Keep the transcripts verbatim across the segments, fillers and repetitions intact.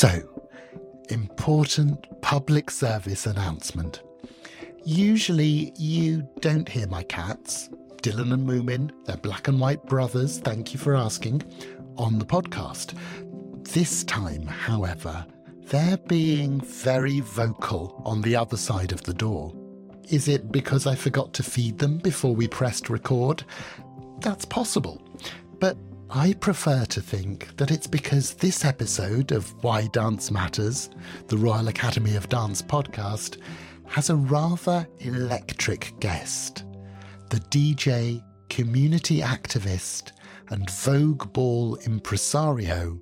So, important public service announcement. Usually you don't hear my cats, Dylan and Moomin, their black and white brothers, thank you for asking, on the podcast. This time, however, they're being very vocal on the other side of the door. Is it because I forgot to feed them before we pressed record? That's possible. But I prefer to think that it's because this episode of Why Dance Matters, the Royal Academy of Dance podcast, has a rather electric guest. The D J, community activist, and vogue ball impresario,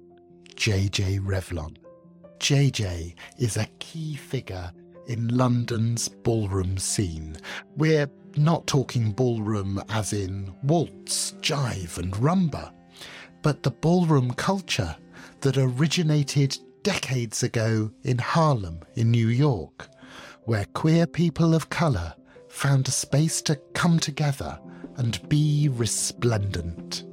J J Revlon. J J is a key figure in London's ballroom scene. We're not talking ballroom as in waltz, jive, and rumba, but the ballroom culture that originated decades ago in Harlem in New York, where queer people of colour found a space to come together and be resplendent.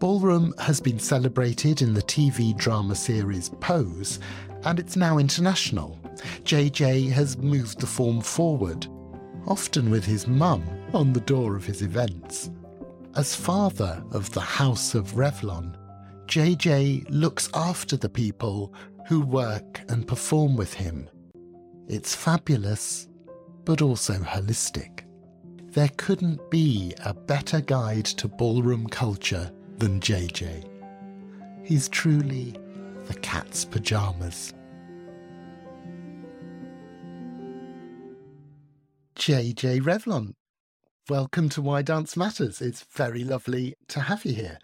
Ballroom has been celebrated in the T V drama series Pose, and it's now international. J J has moved the form forward, often with his mum on the door of his events. As father of the House of Revlon, J J looks after the people who work and perform with him. It's fabulous, but also holistic. There couldn't be a better guide to ballroom culture than J J. He's truly the cat's pajamas. J J Revlon, welcome to Why Dance Matters. It's very lovely to have you here.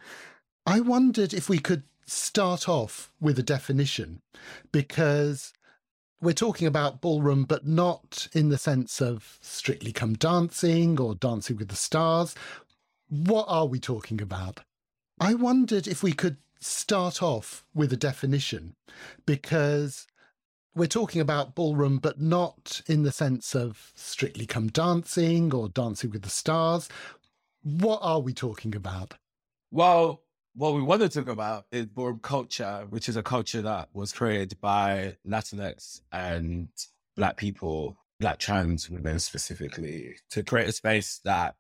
I wondered if we could start off with a definition, because we're talking about ballroom, but not in the sense of Strictly Come Dancing or Dancing with the Stars. What are we talking about? I wondered if we could start off with a definition, because we're talking about ballroom, but not in the sense of Strictly Come Dancing or Dancing with the Stars. What are we talking about? Well, what we want to talk about is ballroom culture, which is a culture that was created by Latinx and Black people, Black trans women specifically, to create a space that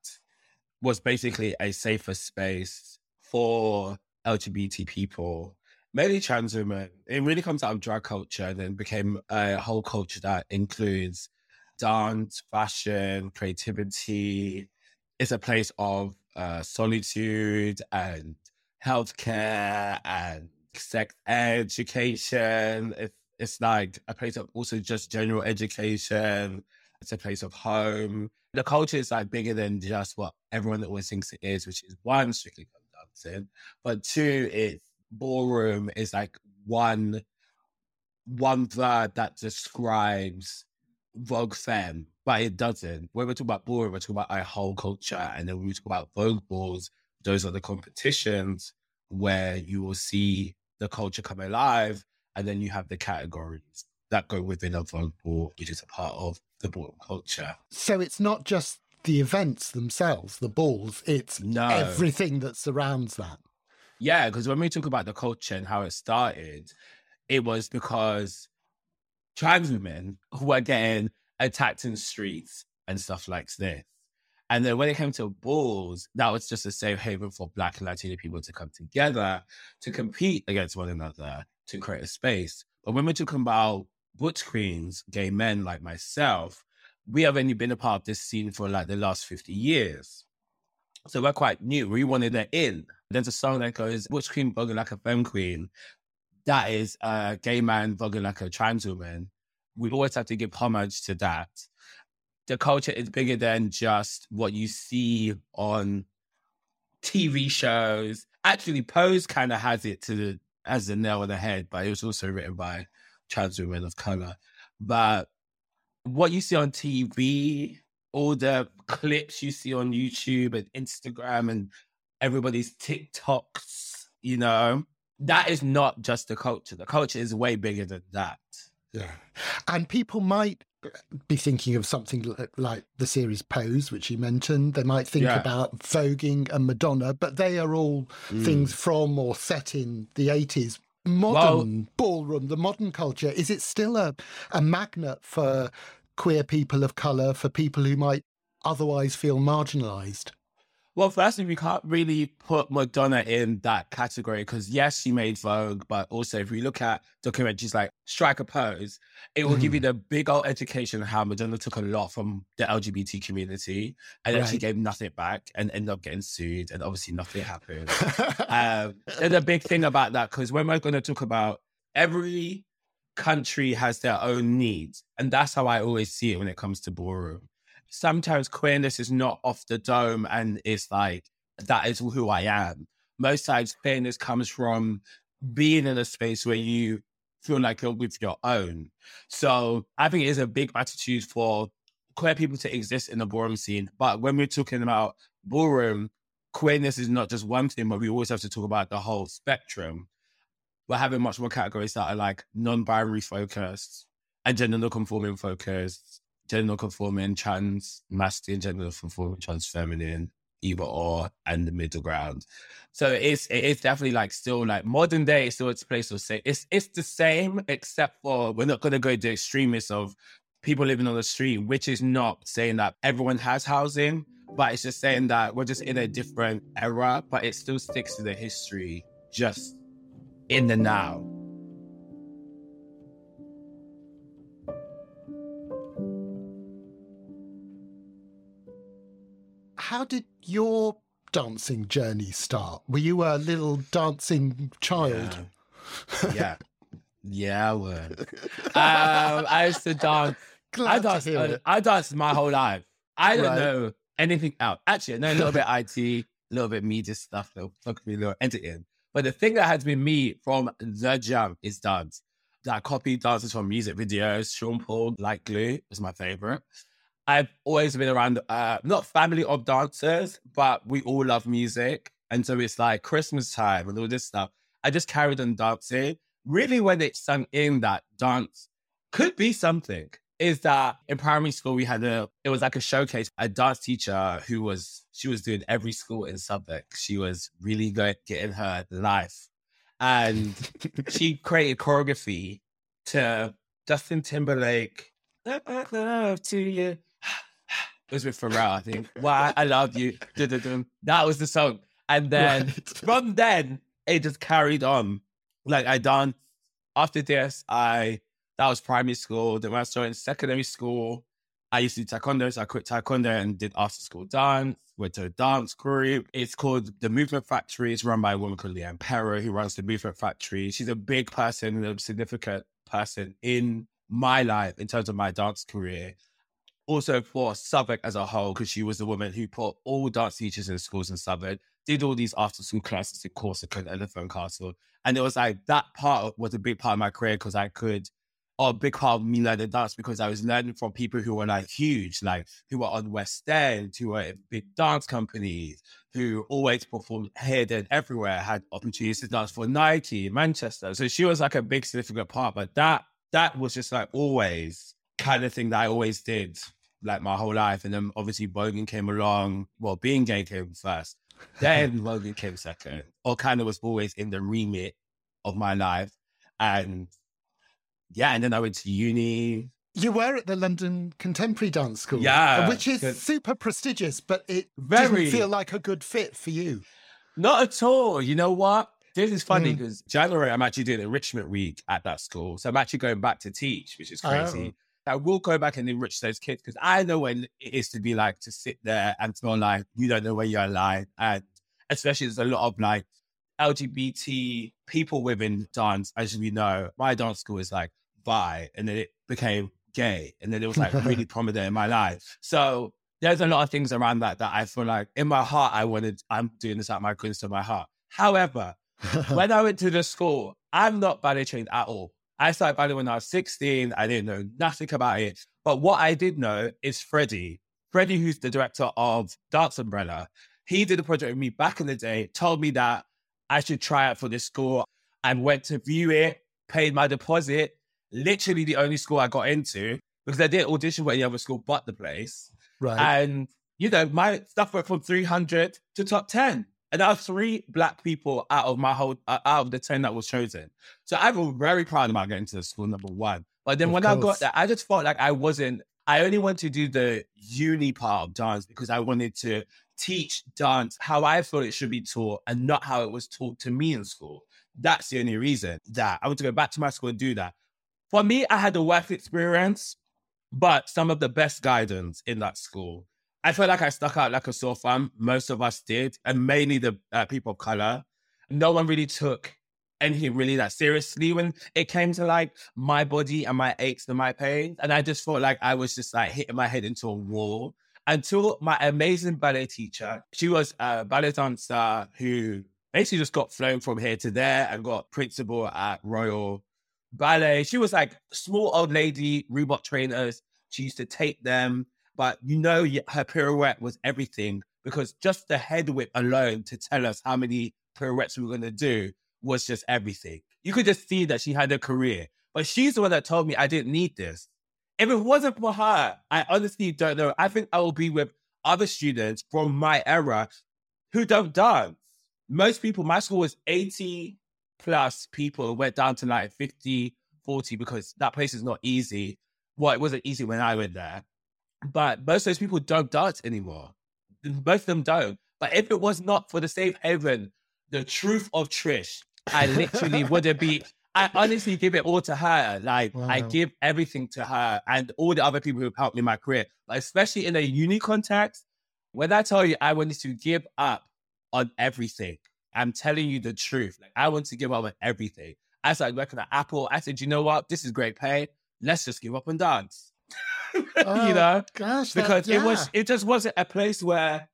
was basically a safer space for L G B T people, mainly trans women. It really comes out of drag culture and then became a whole culture that includes dance, fashion, creativity. It's a place of uh, solitude and healthcare and sex education. It's, it's like a place of also just general education. It's a place of home. The culture is like bigger than just what everyone always thinks it is, which is one, Strictly Come Dancing, but two, it's ballroom is like one, one word that describes vogue femme, but it doesn't. When we're talking about ballroom, we're talking about our whole culture, and then when we talk about vogue balls, those are the competitions where you will see the culture come alive, and then you have the categories that go within a vogue ball, which is a part of the ballroom culture. So it's not just the events themselves, the balls, it's no. everything that surrounds that. Yeah, because when we talk about the culture and how it started, it was because trans women were getting attacked in the streets and stuff like this. And then when it came to balls, that was just a safe haven for Black and Latino people to come together, to compete against one another, to create a space. But when we're talking about butch queens, gay men like myself, we have only been a part of this scene for like the last fifty years. So we're quite new. We wanted it in. There's a song that goes, "Butch queen voguing like a femme queen." That is a gay man voguing like a trans woman. We always have to give homage to that. The culture is bigger than just what you see on T V shows. Actually, Pose kind of has it to the, as the nail on the head, but it was also written by trans women of color. But what you see on T V, all the clips you see on YouTube and Instagram and everybody's TikToks, you know, that is not just the culture. The culture is way bigger than that. Yeah. And people might be thinking of something like the series Pose, which you mentioned. They might think yeah. about voguing and Madonna, but they are all mm. things from or set in the eighties. modern well, ballroom, the modern culture, is it still a, a magnet for queer people of colour, for people who might otherwise feel marginalised? Well, firstly, we can't really put Madonna in that category because, yes, she made Vogue, but also if we look at documentaries like Strike a Pose, it will mm. give you the big old education how Madonna took a lot from the L G B T community and right. actually gave nothing back and ended up getting sued and obviously nothing happened. um, there's a big thing about that because when we're going to talk about every country has their own needs, and that's how I always see it when it comes to ballroom. Sometimes queerness is not off the dome and it's like, that is who I am. Most times queerness comes from being in a space where you feel like you're with your own. So I think it is a big attitude for queer people to exist in the ballroom scene. But when we're talking about ballroom, queerness is not just one thing, but we always have to talk about the whole spectrum. We're having much more categories that are like non-binary focused and gender non-conforming focused. Gender conforming, trans masculine, gender conforming, trans feminine, either or, and the middle ground. So it's it's definitely like still like modern day. It's still a place of say it's it's the same, except for we're not going to go to the extremists of people living on the street, which is not saying that everyone has housing, but it's just saying that we're just in a different era. But it still sticks to the history, just in the now. How did your dancing journey start? Were you a little dancing child? Yeah. Yeah, yeah I would. Um, I used to dance. Glad I danced, to hear it. I danced my whole life. I don't right. know anything else. Actually, I know a little bit I T, a little bit media stuff, a little, a little editing. But the thing that has been me from the jump is dance. I copied dances from music videos. Sean Paul, Light Glue was my favorite. I've always been around, uh, not family of dancers, but we all love music. And so it's like Christmas time and all this stuff. I just carried on dancing. Really when it sunk in that dance could be something, is that in primary school, we had a, it was like a showcase, a dance teacher who was, she was doing every school in Suffolk. She was really good, getting her life. And she created choreography to Justin Timberlake, I love to you. It was with Pharrell, I think. Why I love you. That was the song. And then right. from then, it just carried on. Like I done. After this, I that was primary school. Then when I started secondary school, I used to do taekwondo. So I quit taekwondo and did after school dance. Went to a dance group. It's called The Movement Factory. It's run by a woman called Leanne Pero, who runs The Movement Factory. She's a big person, a significant person in my life in terms of my dance career. Also for Suffolk as a whole, because she was the woman who put all dance teachers in schools in Suffolk, did all these after-school classes in Corsica and Elephant Castle. And it was like, that part of, was a big part of my career because I could, or a big part of me learning dance because I was learning from people who were like huge, like who were on West End, who were in big dance companies, who always performed here, there, everywhere, had opportunities to dance for Nike, Manchester. So she was like a big significant part, but that That was just like always kind of thing that I always did like my whole life. And then obviously voguing came along. Well, being gay came first. Then voguing came second. Or kind of was always in the remit of my life. And yeah, and then I went to uni. You were at the London Contemporary Dance School. Yeah. Which is super prestigious, but it very, didn't feel like a good fit for you. Not at all. You know what? This is funny because mm. January, I'm actually doing enrichment week at that school. So I'm actually going back to teach, which is crazy. Oh. I will go back and enrich those kids because I know when it is to be like, to sit there and feel like you don't know where you're alive. And especially there's a lot of like L G B T people within dance. As you know, my dance school is like bi, and then it became gay. And then it was like really prominent in my life. So there's a lot of things around that that I feel like in my heart, I wanted, I'm doing this out of my goodness of my heart. However, when I went to the school, I'm not ballet trained at all. I started ballet when I was sixteen. I didn't know nothing about it. But what I did know is Freddie. Freddie, who's the director of Dance Umbrella, he did a project with me back in the day, told me that I should try out for this school. I went to view it, paid my deposit, literally the only school I got into, because I didn't audition for any other school but the place. Right. And, you know, my stuff went from three hundred to top ten. And there are three black people out of my whole, uh, out of the ten that was chosen. So I was very proud about getting to the school, number one. But then of when course. I got there, I just felt like I wasn't, I only wanted to do the uni part of dance because I wanted to teach dance how I thought it should be taught and not how it was taught to me in school. That's the only reason that I want to go back to my school and do that. For me, I had the worst experience, but some of the best guidance in that school. I felt like I stuck out like a sore thumb. Most of us did, and mainly the uh, people of color. No one really took anything really that seriously when it came to like my body and my aches and my pains. And I just felt like I was just like hitting my head into a wall until my amazing ballet teacher, she was a ballet dancer who basically just got flown from here to there and got principal at Royal Ballet. She was like small old lady, Reebok trainers. She used to tape them. But you know, her pirouette was everything because just the head whip alone to tell us how many pirouettes we were going to do was just everything. You could just see that she had a career. But she's the one that told me I didn't need this. If it wasn't for her, I honestly don't know. I think I will be with other students from my era who don't dance. Most people, my school was eighty plus people, went down to like fifty, forty because that place is not easy. Well, it wasn't easy when I went there. But most of those people don't dance anymore. Most of them don't. But if it was not for the safe haven, the truth of Trish, I literally wouldn't be... I honestly give it all to her. Like, wow. I give everything to her and all the other people who have helped me in my career. But especially in a uni context, when I tell you I wanted to give up on everything, I'm telling you the truth. Like, I want to give up on everything. I started working at Apple. I said, you know what? This is great pay. Let's just give up and dance. Oh, you know, gosh, because that, yeah. it was, it just wasn't a place where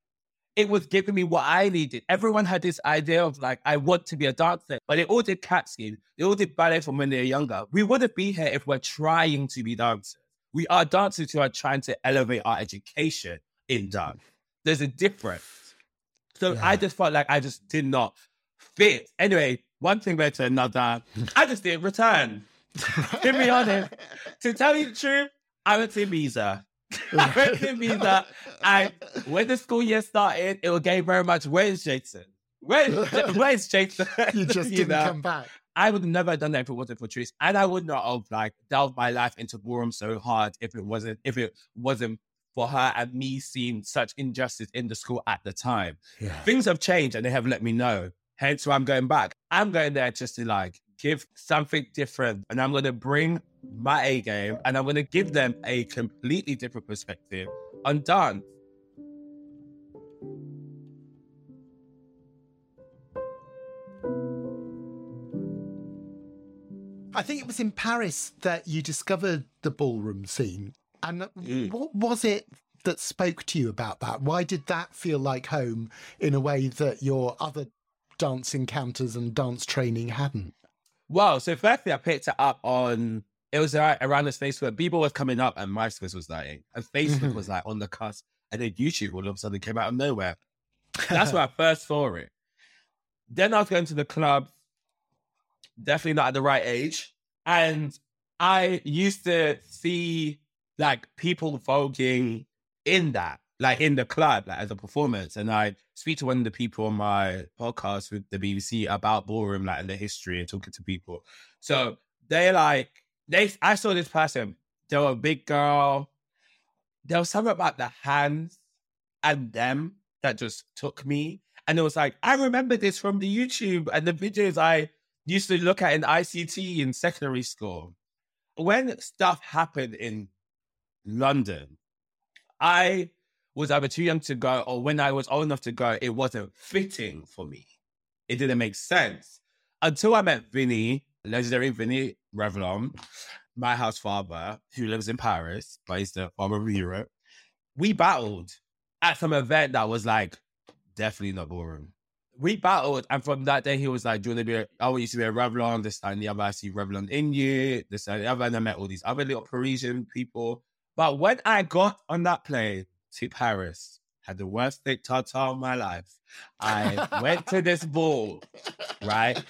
it was giving me what I needed. Everyone had this idea of like, I want to be a dancer, but they all did cat skin. They all did ballet from when they were younger. We wouldn't be here if we're trying to be dancers. We are dancers who are trying to elevate our education in dance. There's a difference. So yeah. I just felt like I just did not fit. Anyway, one thing led to another. I just didn't return. To be honest, to tell you the truth, I went to Misa. I went to Misa. And when the school year started, it was getting very much, where's Jason? Where's, where's Jason? You just you didn't know? Come back. I would have never done that if it wasn't for Trish. And I would not have like delved my life into ballroom so hard if it wasn't if it wasn't for her and me seeing such injustice in the school at the time. Yeah. Things have changed and they have let me know. Hence why I'm going back. I'm going there just to like give something different, and I'm going to bring my A game, and I'm going to give them a completely different perspective on dance. I think it was in Paris that you discovered the ballroom scene. And mm. what was it that spoke to you about that? Why did that feel like home in a way that your other dance encounters and dance training hadn't? Well, so firstly, I picked it up on... It was uh, around the space where B-Ball was coming up and MySpace was dying. And Facebook mm-hmm. was like on the cusp. And then YouTube all of a sudden came out of nowhere. That's where I first saw it. Then I was going to the club, definitely not at the right age. And I used to see like people voguing in that, like in the club, like as a performance. And I speak to one of the people on my podcast with the B B C about ballroom, like and the history and talking to people. So they're like, They, I saw this person, they were a big girl. There was something about the hands and them that just took me. And it was like, I remember this from the YouTube and the videos I used to look at in I C T in secondary school. When stuff happened in London, I was either too young to go or when I was old enough to go, it wasn't fitting for me. It didn't make sense. Until I met Vinny, legendary Vinny Revlon, my house father, who lives in Paris, but he's the father of Europe. We battled at some event that was like, definitely not ballroom. We battled, and from that day, he was like, do you want to be, I want you to be a Revlon, this and the other, I see Revlon in you, this and the other, and I met all these other little Parisian people. But when I got on that plane to Paris, had the worst steak tartare of my life, I went to this ball, right?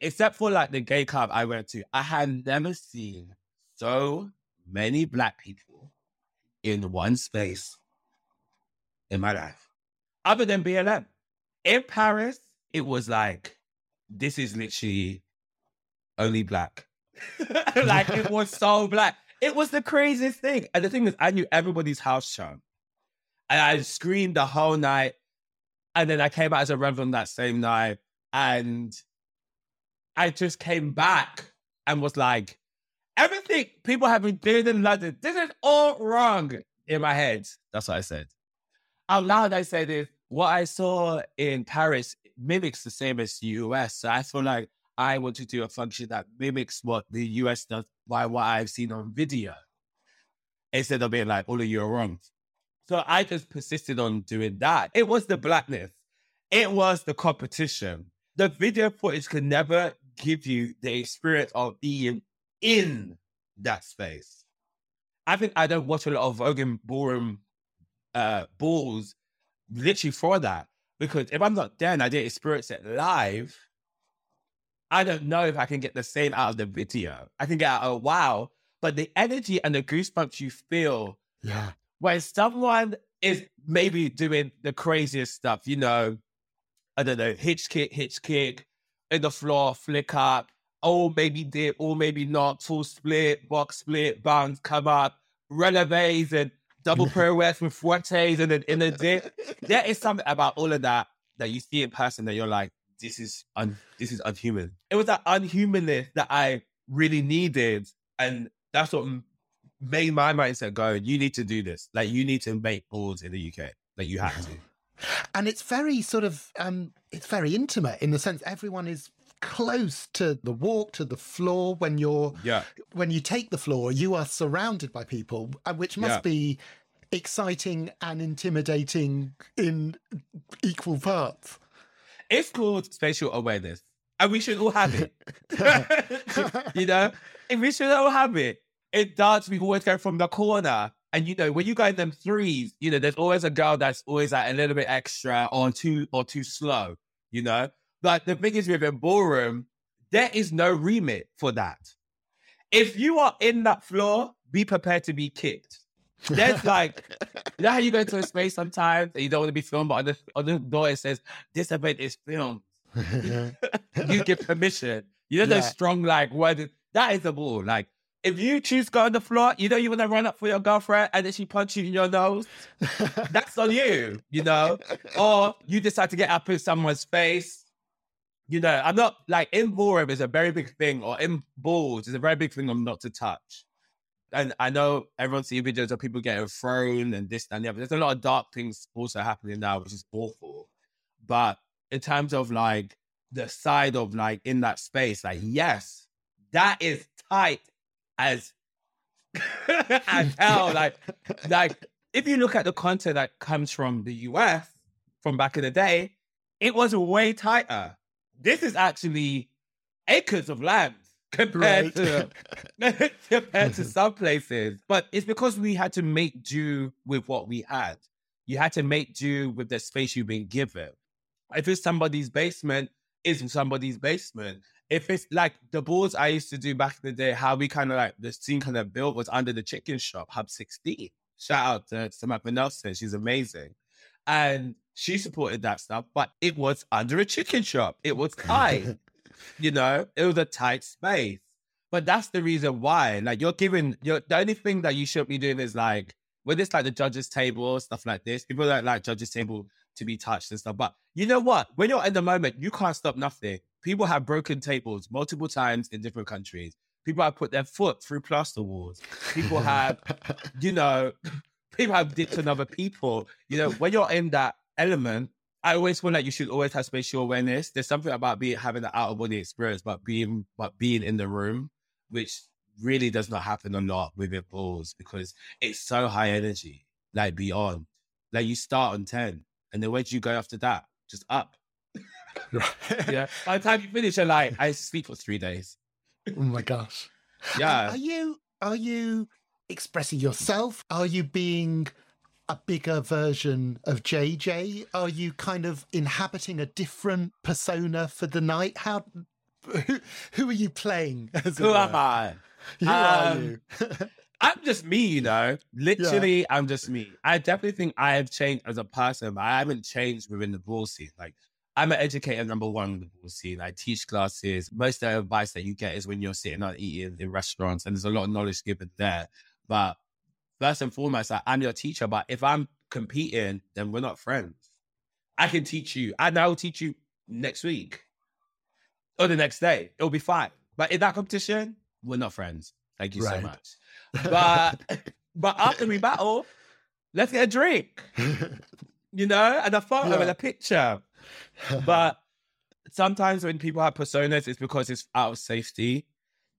Except for like the gay club I went to, I had never seen so many black people in one space in my life, other than B L M. in Paris, it was like, this is literally only black. Like, it was so black. It was the craziest thing. And the thing is, I knew everybody's house chant. And I screamed the whole night. And then I came out as a Revlon that same night. And I just came back and was like, everything people have been doing in London, this is all wrong in my head. That's what I said. Out loud, I said this. What I saw in Paris mimics the same as the U S. So I feel like I want to do a function that mimics what the U S does by what I've seen on video. Instead of being like, all of you are wrong. So I just persisted on doing that. It was the blackness. It was the competition. The video footage can never give you the experience of being in that space. I think I don't watch a lot of Vogue and ballroom uh, balls literally for that. Because if I'm not there and I didn't experience it live, I don't know if I can get the same out of the video. I can get out a wow, but the energy and the goosebumps you feel yeah. when someone is maybe doing the craziest stuff, you know, I don't know, hitch kick, hitch kick, in the floor, flick up, oh, maybe dip, oh, maybe not, full split, box split, bounce, come up, releves and double pirouettes with fuertes and an inner dip. There is something about all of that that you see in person that you're like, This is un- this is unhuman. It was that unhumanness that I really needed. And that's what m- made my mindset go, you need to do this. Like, you need to make balls in the U K. Like, you have to. And it's very sort of, um, it's very intimate in the sense everyone is close to the walk, to the floor. When you're, yeah. when you take the floor, you are surrounded by people, which must yeah. be exciting and intimidating in equal parts. It's called spatial awareness, and we should all have it. You know, and we should all have it. In dance, we always go from the corner, and you know, when you go in them threes, you know, there's always a girl that's always like a little bit extra or too or too slow. You know, like the thing is within ballroom, there is no remit for that. If you are in that floor, be prepared to be kicked. That's like, you know how you go into a space sometimes and you don't want to be filmed, but on the, on the door it says, this event is filmed. You give permission. You know yeah. those strong, like, words. That is a rule. Like, if you choose to go on the floor, you know you want to run up for your girlfriend and then she punches you in your nose. That's on you, you know? Or you decide to get up in someone's face. You know, I'm not, like, in ballroom is a very big thing, or in balls is a very big thing on not to touch. And I know everyone's seen videos of people getting thrown and this and the other. There's a lot of dark things also happening now, which is awful. But in terms of like the side of like in that space, like, yes, that is tight as, as hell. Like, like if you look at the content that comes from the U S from back in the day, it was way tighter. This is actually acres of land. Compared, right. to, compared to some places. But it's because we had to make do with what we had. You had to make do with the space you've been given. If it's somebody's basement, it's somebody's basement. If it's like the balls I used to do back in the day, how we kind of like, the scene kind of built was under the chicken shop, Hub sixteen. Shout out to Samantha Nelson. She's amazing. And she supported that stuff, but it was under a chicken shop. It was tight. You know, it was a tight space. But that's the reason why. Like, you're giving, you're, the only thing that you should be doing is like, when it's like the judges' table, stuff like this, people don't like judges' table to be touched and stuff. But you know what? When you're in the moment, you can't stop nothing. People have broken tables multiple times in different countries. People have put their foot through plaster walls. People have, you know, people have dipped on other people. You know, when you're in that element, I always feel like you should always have spatial awareness. There's something about being having an out-of-body experience, but being but being in the room, which really does not happen a lot with it balls because it's so high energy, like beyond. Like you start on ten, and then where do you go after that? Just up. Yeah. By the time you finish, you're like, I sleep for three days. Oh my gosh. Yeah. Are you are you expressing yourself? Are you being a bigger version of J J? Are you kind of inhabiting a different persona for the night? How, who, who are you playing? Who am were? I? Who um, are you? I'm just me, you know. Literally, yeah. I'm just me. I definitely think I have changed as a person, but I haven't changed within the ball scene. Like, I'm an educator, number one, in the ball scene. I teach classes. Most of the advice that you get is when you're sitting out eating in restaurants, and there's a lot of knowledge given there. But first and foremost, like, I'm your teacher, but if I'm competing, then we're not friends. I can teach you, and I will teach you next week or the next day. It'll be fine. But in that competition, we're not friends. Thank you right. so much. But but after we battle, let's get a drink, you know, and a photo yeah. and a picture. But sometimes when people have personas, it's because it's out of safety.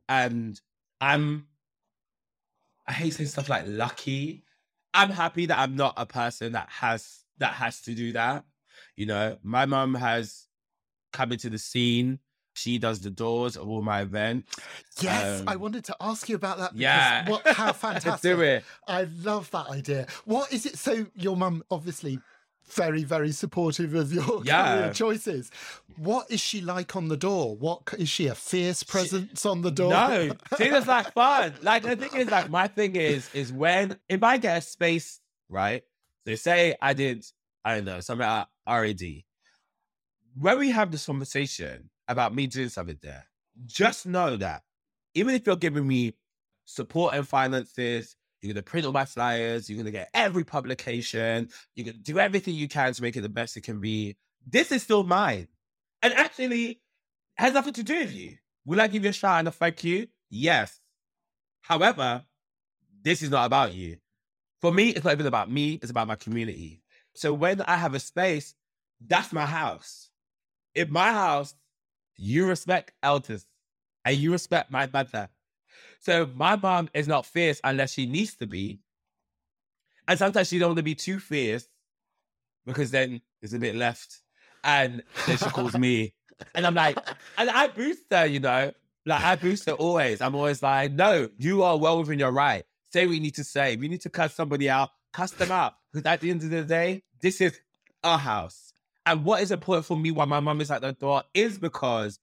And I'm, I hate saying stuff like lucky. I'm happy that I'm not a person that has, that has to do that. You know, my mum has come into the scene. She does the doors of all my events. Yes, um, I wanted to ask you about that. Because yeah. What, how fantastic. Do it. I love that idea. What is it? So your mum, obviously, very, very supportive of your yeah. career choices. What is she like on the door? What is she, a fierce presence she, on the door? No, she was like fun. Like, the thing is, like, my thing is, is when, if I get a space, right? So say I did, I don't know, something like R A D. When we have this conversation about me doing something there, just know that even if you're giving me support and finances, you're going to print all my flyers, you're going to get every publication, you're going to do everything you can to make it the best it can be, this is still mine. And actually, has nothing to do with you. Will I give you a shout and a thank you? Yes. However, this is not about you. For me, it's not even about me, it's about my community. So when I have a space, that's my house. In my house, you respect elders and you respect my mother. So my mom is not fierce unless she needs to be. And sometimes she don't want to be too fierce because then there's a bit left. And then she calls me. And I'm like, and I boost her, you know. Like, I boost her always. I'm always like, no, you are well within your right. Say what you need to say. If you need to cuss somebody out, cuss them out. Because at the end of the day, this is our house. And what is important for me while my mum is at the door is because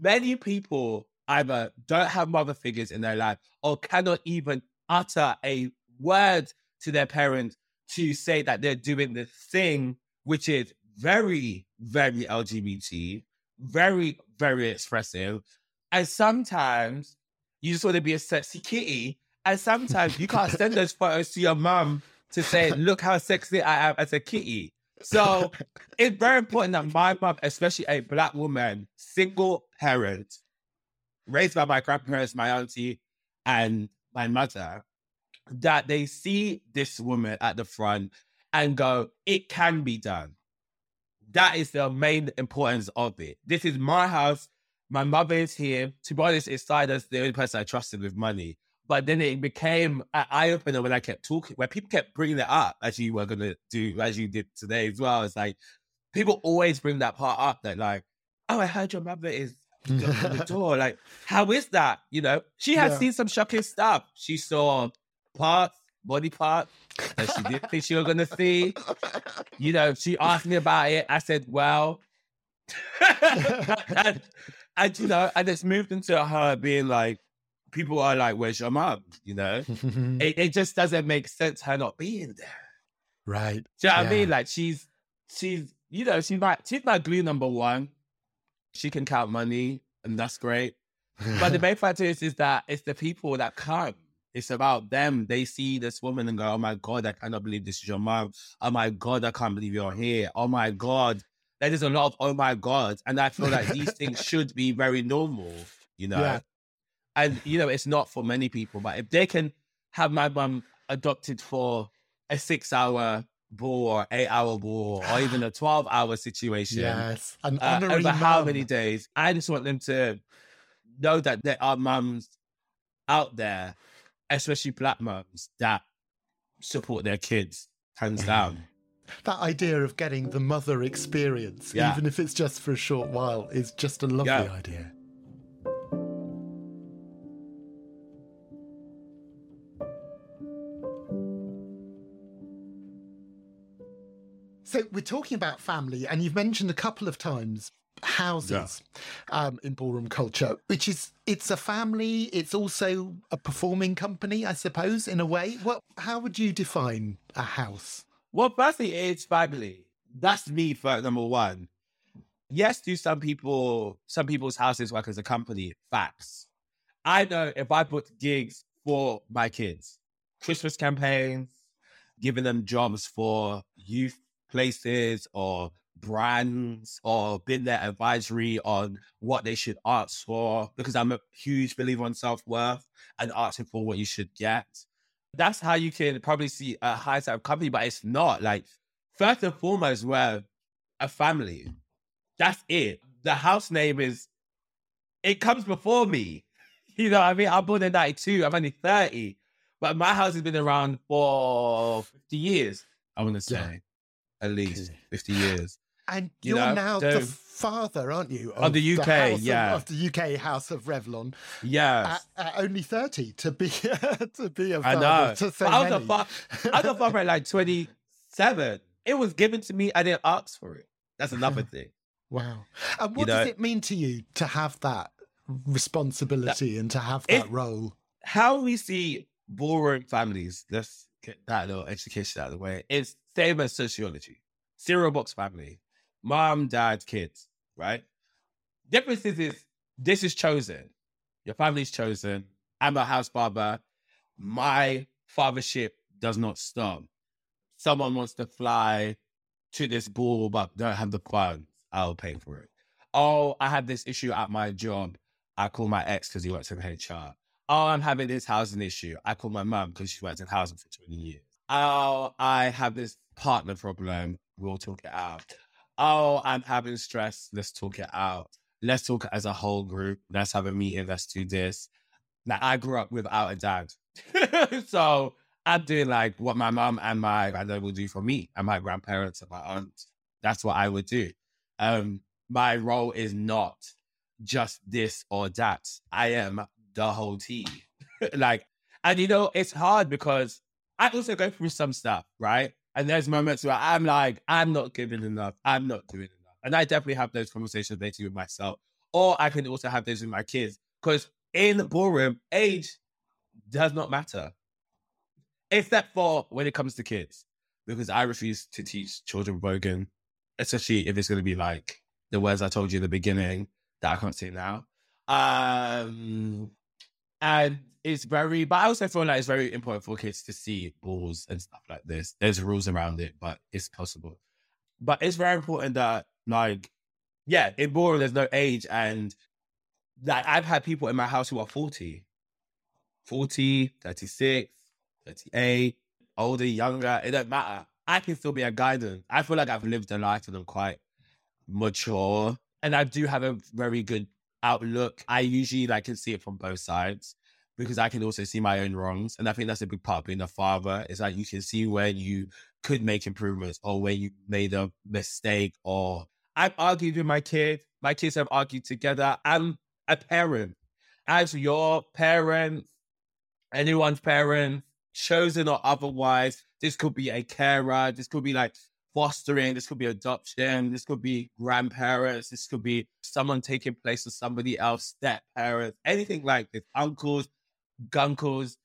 many people either don't have mother figures in their life or cannot even utter a word to their parents to say that they're doing this thing, which is very, very L G B T, very, very expressive. And sometimes you just want to be a sexy kitty. And sometimes you can't send those photos to your mum to say, look how sexy I am as a kitty. So it's very important that my mum, especially a black woman, single parent, raised by my grandparents, my auntie, and my mother, that they see this woman at the front and go, it can be done. That is the main importance of it. This is my house. My mother is here. To be honest, it's Sida's the only person I trusted with money. But then it became an eye-opener when I kept talking, where people kept bringing it up, as you were going to do, as you did today as well. It's like, people always bring that part up, that like, oh, I heard your mother is on the door. Like, how is that? You know, she has yeah. seen some shocking stuff. She saw parts, body parts, that she didn't think she was going to see. You know, she asked me about it. I said, well. and, and, you know, and it's moved into her being like, people are like, where's your mum? You know? it, it just doesn't make sense her not being there. Right. Do you know yeah. what I mean? Like, she's, she's, you know, she's like, she's my glue number one. She can count money, and that's great. But the main factor is, is that it's the people that come. It's about them. They see this woman and go, oh my God, I cannot believe this is your mum. Oh my God, I can't believe you're here. Oh my God. There is a lot of oh my God. And I feel like these things should be very normal, you know? Yeah. And, you know, it's not for many people, but if they can have my mum adopted for a six hour ball or eight hour ball or even a twelve hour situation yes, an honorary uh, over mom. How many days, I just want them to know that there are mums out there, especially black mums, that support their kids, hands down. That idea of getting the mother experience, yeah. even if it's just for a short while, is just a lovely yeah. idea. So we're talking about family, and you've mentioned a couple of times houses yeah. um, in ballroom culture, which is, it's a family, it's also a performing company, I suppose, in a way. What? How would you define a house? Well, firstly, it's family. That's me, for number one. yes, do some people, some people's houses work as a company? Facts. I know if I booked gigs for my kids, Christmas campaigns, giving them jobs for youth places or brands or been their advisory on what they should ask for, because I'm a huge believer on self-worth and asking for what you should get. That's how you can probably see a high type of company, but it's not. Like, first and foremost, we're a family. That's it. The house name is, it comes before me. You know what I mean? I'm born in ninety-two. I'm only thirty. But my house has been around for fifty years, I want to say. Yeah. At least fifty years. And you're you know, now so, the father, aren't you? Of, of the U K, the yeah. Of, of the U K House of Revlon. Yeah. At, at only thirty, to be to be a father. I know. To so I, was fa- I was a father at like twenty-seven. It was given to me. I didn't ask for it. That's another thing. Wow. And what you know, does it mean to you to have that responsibility that, and to have that it, role? How we see ballroom families, let's get that little education out of the way, is same as sociology. Cereal box family. Mom, dad, kids, right? Difference is, is this is chosen. Your family's chosen. I'm a house barber. My fathership does not stop. Someone wants to fly to this ball, but don't have the funds. I'll pay for it. Oh, I had this issue at my job. I call my ex because he works in H R. Oh, I'm having this housing issue. I call my mum because she worked in housing for twenty years. Oh, I have this partner problem. We'll talk it out. Oh, I'm having stress. Let's talk it out. Let's talk as a whole group. Let's have a meeting. Let's do this. Like, I grew up without a dad. So I'm doing like what my mom and my granddad will do for me and my grandparents and my aunt. That's what I would do. Um, my role is not just this or that. I am the whole team. Like, and you know, it's hard because I also go through some stuff, right? And there's moments where I'm like, I'm not giving enough. I'm not doing enough. And I definitely have those conversations later with myself. Or I can also have those with my kids. Because in the ballroom, age does not matter. Except for when it comes to kids. Because I refuse to teach children voguing. Especially if it's going to be like the words I told you in the beginning that I can't say now. Um, and it's very, but I also feel like it's very important for kids to see balls and stuff like this. There's rules around it, but it's possible. But it's very important that, like, yeah, in ballroom, there's no age. And like, I've had people in my house who are forty, forty, thirty-six, thirty-eight, older, younger, it don't matter. I can still be a guidance. I feel like I've lived a life and I'm quite mature. And I do have a very good outlook. I usually like can see it from both sides because I can also see my own wrongs. And I think that's a big part of being a father. It's like you can see when you could make improvements or when you made a mistake or I've argued with my kid. My kids have argued together. I'm a parent. As your parent, anyone's parent, chosen or otherwise, this could be a carer, this could be like fostering, this could be adoption, this could be grandparents, this could be someone taking place of somebody else, step parents, anything like this, uncles, gunkles,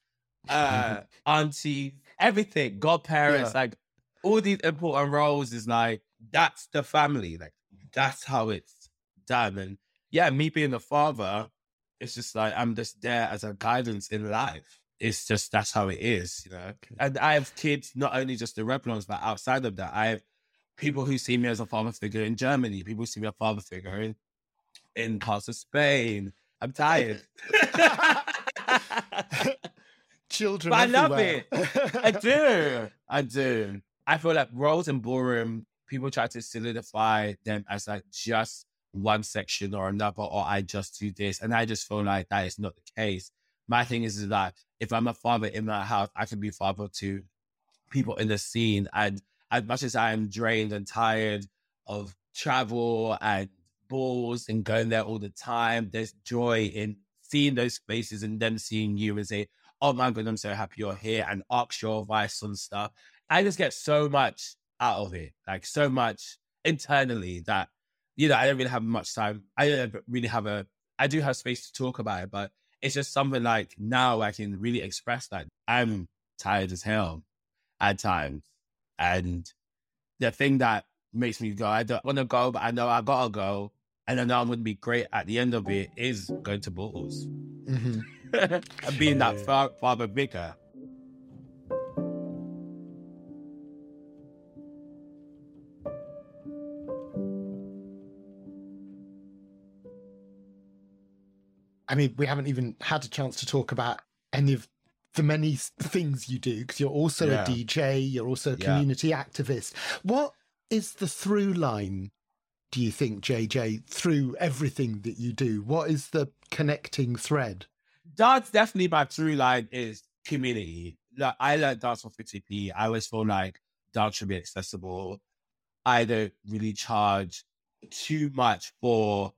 uh, aunties, everything, godparents, yeah. Like all these important roles is like, that's the family, like that's how it's done. And yeah, me being a father, it's just like, I'm just there as a guidance in life. It's just, that's how it is, you know? And I have kids, not only just the Revlons, but outside of that, I have people who see me as a father figure in Germany. People who see me as a father figure in, in parts of Spain. I'm tired. Children But everywhere. I love it. I do. I do. I feel like roles in ballroom, people try to solidify them as like just one section or another, or I just do this. And I just feel like that is not the case. My thing is, is that if I'm a father in my house, I can be father to people in the scene. And as much as I am drained and tired of travel and balls and going there all the time, there's joy in seeing those spaces and them seeing you and say, oh my God, I'm so happy you're here, and ask your advice on stuff. I just get so much out of it, like so much internally that, you know, I don't really have much time. I don't really have a, I do have space to talk about it, but it's just something like now I can really express that I'm tired as hell at times. And the thing that makes me go, I don't want to go, but I know I gotta go. And I know I'm going to be great at the end of it is going to balls. Mm-hmm. And being that far, father bigger. I mean, we haven't even had a chance to talk about any of the many things you do, because you're also yeah. a D J, you're also a community yeah. activist. What is the through line, do you think, J J, through everything that you do? What is the connecting thread? That's definitely my through line is community. Like, I learned dance from fifty p. I always feel like dance should be accessible. I don't really charge too much for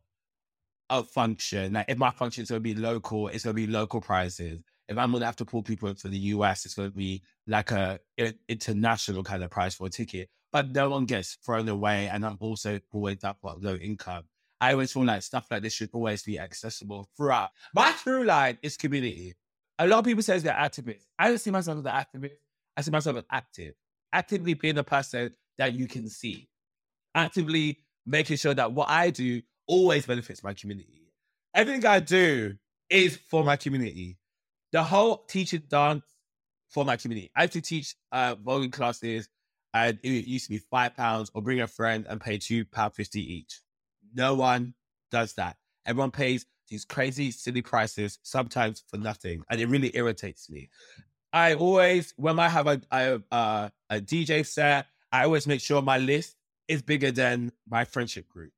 a function. Like, if my function is going to be local, it's going to be local prices. If I'm going to have to pull people into the U S, it's going to be like a, an international kind of price for a ticket. But no one gets thrown away, and I'm also always up for low income. I always feel like stuff like this should always be accessible throughout. My through line is community. A lot of people say they're activists. I don't see myself as an activist. I see myself as active. Actively being a person that you can see. Actively making sure that what I do always benefits my community. Everything I do is for my community. The whole teaching dance for my community. I used to teach uh, voguing classes, and it used to be five pounds or bring a friend and pay two pound fifty each. No one does that. Everyone pays these crazy, silly prices, sometimes for nothing. And it really irritates me. I always, when I have a, a, a, a D J set, I always make sure my list is bigger than my friendship group.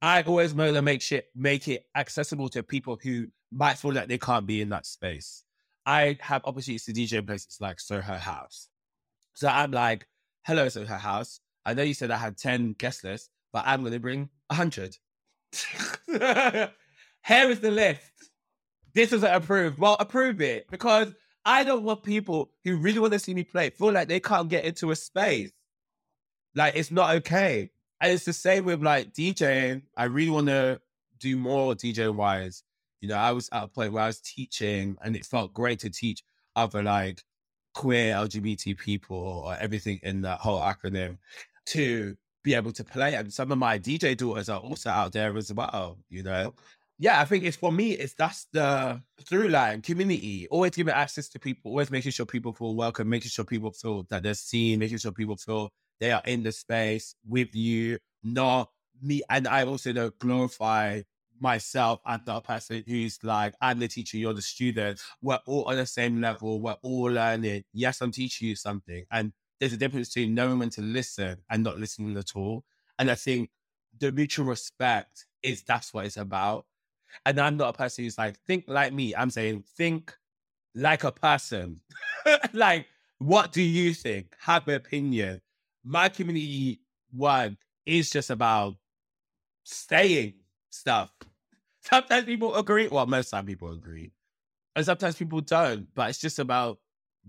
I always want to make shit, make it accessible to people who might feel like they can't be in that space. I have opportunities to D J in places like Soho House. So I'm like, hello, Soho House. I know you said I had ten guest lists, but I'm going to bring one hundred. Here is the list. This isn't approved. Well, approve it, because I don't want people who really want to see me play feel like they can't get into a space. Like, it's not okay. And it's the same with, like, DJing. I really want to do more D J-wise. You know, I was at a point where I was teaching, and it felt great to teach other, like, queer L G B T people or everything in that whole acronym to be able to play. And some of my D J daughters are also out there as well, you know? Yeah, I think it's, for me, it's that's the through line, community. Always giving access to people, always making sure people feel welcome, making sure people feel that they're seen, making sure people feel they are in the space with you, not me. And I also don't glorify myself as the person who's like, I'm the teacher, you're the student. We're all on the same level. We're all learning. Yes, I'm teaching you something. And there's a difference between knowing when to listen and not listening at all. And I think the mutual respect is, that's what it's about. And I'm not a person who's like, think like me. I'm saying, think like a person. Like, what do you think? Have an opinion. My community work is just about saying stuff. Sometimes people agree. Well, most time people agree. And sometimes people don't. But it's just about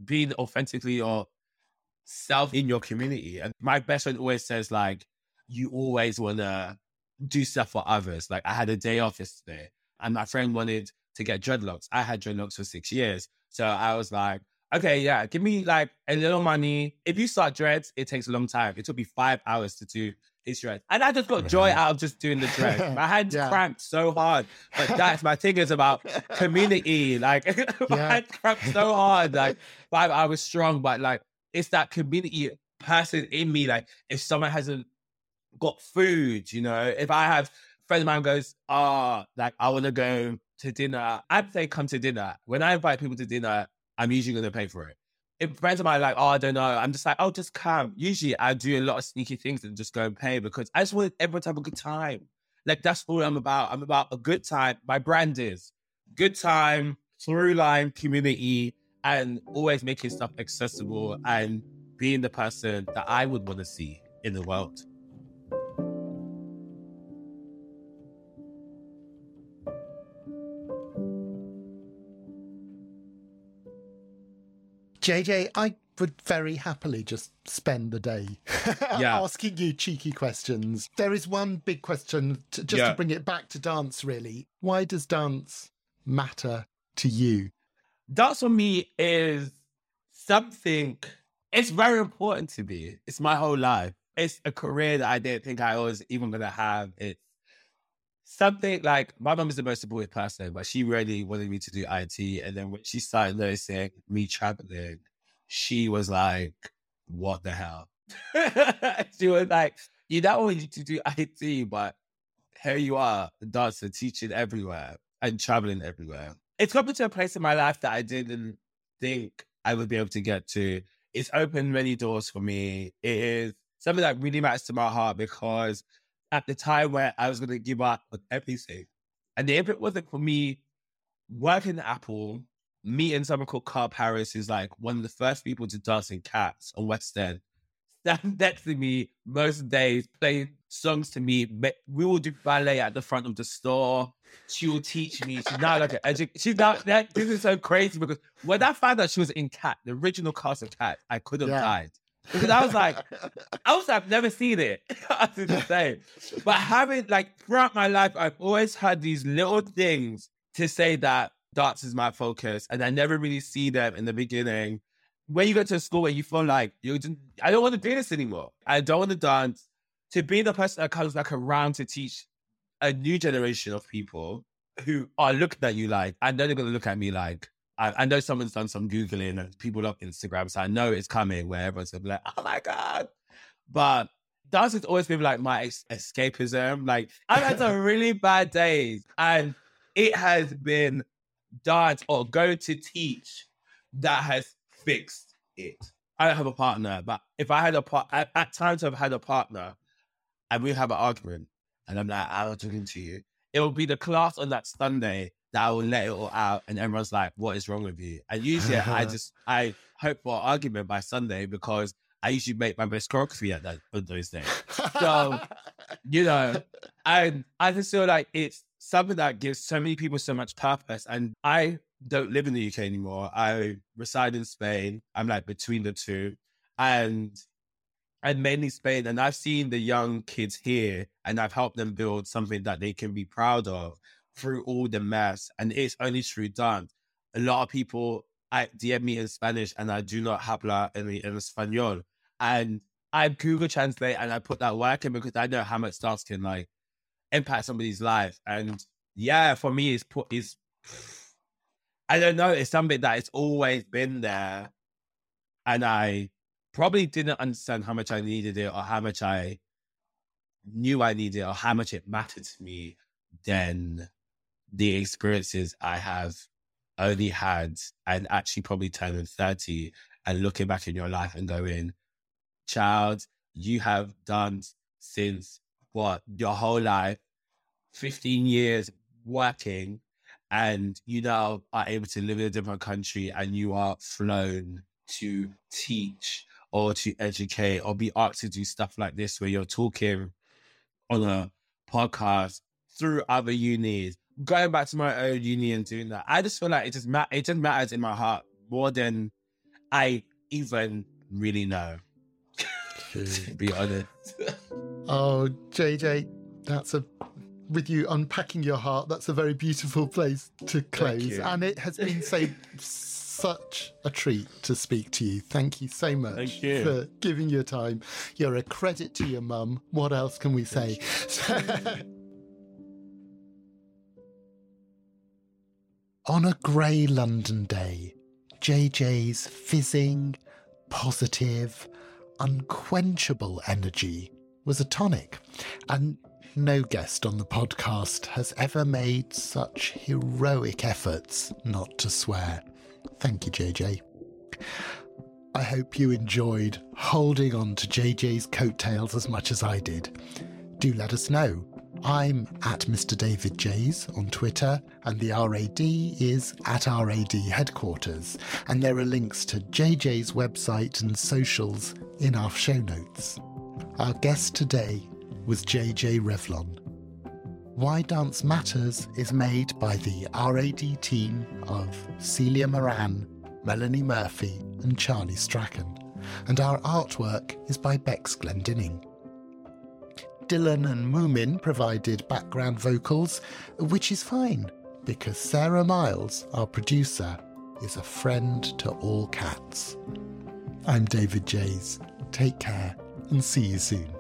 being authentically yourself in your community. And my best friend always says, like, you always want to do stuff for others. Like, I had a day off yesterday, and my friend wanted to get dreadlocks. I had dreadlocks for six years. So I was like, okay, yeah, give me like a little money. If you start dreads, it takes a long time. It took me five hours to do his dreads. And I just got joy out of just doing the dreads. My hands yeah. cramped so hard. But that's my thing is about community. Like, my yeah. hands cramped so hard. Like, five hours strong. But like, it's that community person in me. Like, if someone hasn't got food, you know, if I have a friend of mine goes, ah, oh, like, I want to go to dinner. I'd say come to dinner. When I invite people to dinner, I'm usually going to pay for it. If friends of mine are like, oh, I don't know, I'm just like, oh, just come. Usually I do a lot of sneaky things and just go and pay, because I just want everyone to have a good time. Like, that's all I'm about. I'm about a good time. My brand is good time, through line, community, and always making stuff accessible and being the person that I would want to see in the world. J J, I would very happily just spend the day yeah. asking you cheeky questions. There is one big question, to, just yeah. to bring it back to dance, really. Why does dance matter to you? Dance for me is something, it's very important to me. It's my whole life. it's a career that I didn't think I was even going to have. It's something like, my mom is the most supportive person, but she really wanted me to do I T. And then when she started noticing me traveling, she was like, what the hell? She was like, you don't want you to do I T, but here you are, dancing, teaching everywhere and traveling everywhere. It's got me to a place in my life that I didn't think I would be able to get to. It's opened many doors for me. It is something that really matters to my heart, because at the time where I was going to give up on everything, and if it wasn't for me working at Apple, meeting someone called Carl Paris, who's like one of the first people to dance in Cats on West End, stand next to me most days, playing songs to me. We will do ballet at the front of the store. She will teach me. She's now like an educator. She's now, that, this is so crazy, because when I found out she was in Cat, the original cast of Cat, I could have yeah. died. Because I was like, I was like, I've never seen it. I did the same. But having, like, throughout my life, I've always had these little things to say that dance is my focus, and I never really see them in the beginning. When you go to a school where you feel like, you just, I don't want to do this anymore. I don't want to dance. To be the person that comes back around to teach a new generation of people who are looking at you like, I know they're going to look at me like, I, I know someone's done some Googling and people love Instagram, so I know it's coming where everyone's going to be like, oh my God. But dance has always been like my es- escapism. Like, I've had some really bad days, and it has been dance or go to teach that has fixed it. I don't have a partner, but if I had a part, at, at times I've had a partner and we have an argument and I'm like, I'm not talking to you. It will be the class on that Sunday that I will let it all out and everyone's like, what is wrong with you? And usually I just, I hope for an argument by Sunday, because I usually make my best choreography at that, on those days. So, you know, I, I just feel like it's something that gives so many people so much purpose. And I don't live in the U K anymore. I reside in Spain. I'm like between the two. And I'm mainly Spain. And I've seen the young kids here, and I've helped them build something that they can be proud of through all the mess. And it's only through dance. A lot of people I D M me in Spanish, and I do not habla en, en español. And I Google Translate and I put that work in, because I know how much dance can like impact somebody's life. And yeah, for me, it's put is. I don't know. It's something that it's always been there, and I probably didn't understand how much I needed it, or how much I knew I needed it, or how much it mattered to me. Then the experiences I have only had, and actually probably turning thirty and looking back in your life and going, child, you have done since what your whole life, fifteen years working. And you now are able to live in a different country, and you are flown to teach or to educate or be asked to do stuff like this, where you're talking on a podcast through other unis, going back to my own uni and doing that. I just feel like it just ma- it just matters in my heart more than I even really know, to be honest. Oh, J J, that's a... with you unpacking your heart, that's a very beautiful place to close. And it has been so such a treat to speak to you. Thank you so much Thank you. For giving your time. You're a credit to your mum. What else can we say? On a grey London day, J J's fizzing, positive, unquenchable energy was a tonic, and no guest on the podcast has ever made such heroic efforts not to swear. Thank you, J J. I hope you enjoyed holding on to J J's coattails as much as I did. Do let us know. I'm at Mister David J's on Twitter, and the R A D is at R A D Headquarters, and there are links to J J's website and socials in our show notes. Our guest today was J J Revlon. Why Dance Matters is made by the R A D team of Celia Moran, Melanie Murphy and Charlie Strachan, and our artwork is by Bex Glendinning. Dylan and Moomin provided background vocals, which is fine, because Sarah Miles, our producer, is a friend to all cats. I'm David Jays. Take care and see you soon.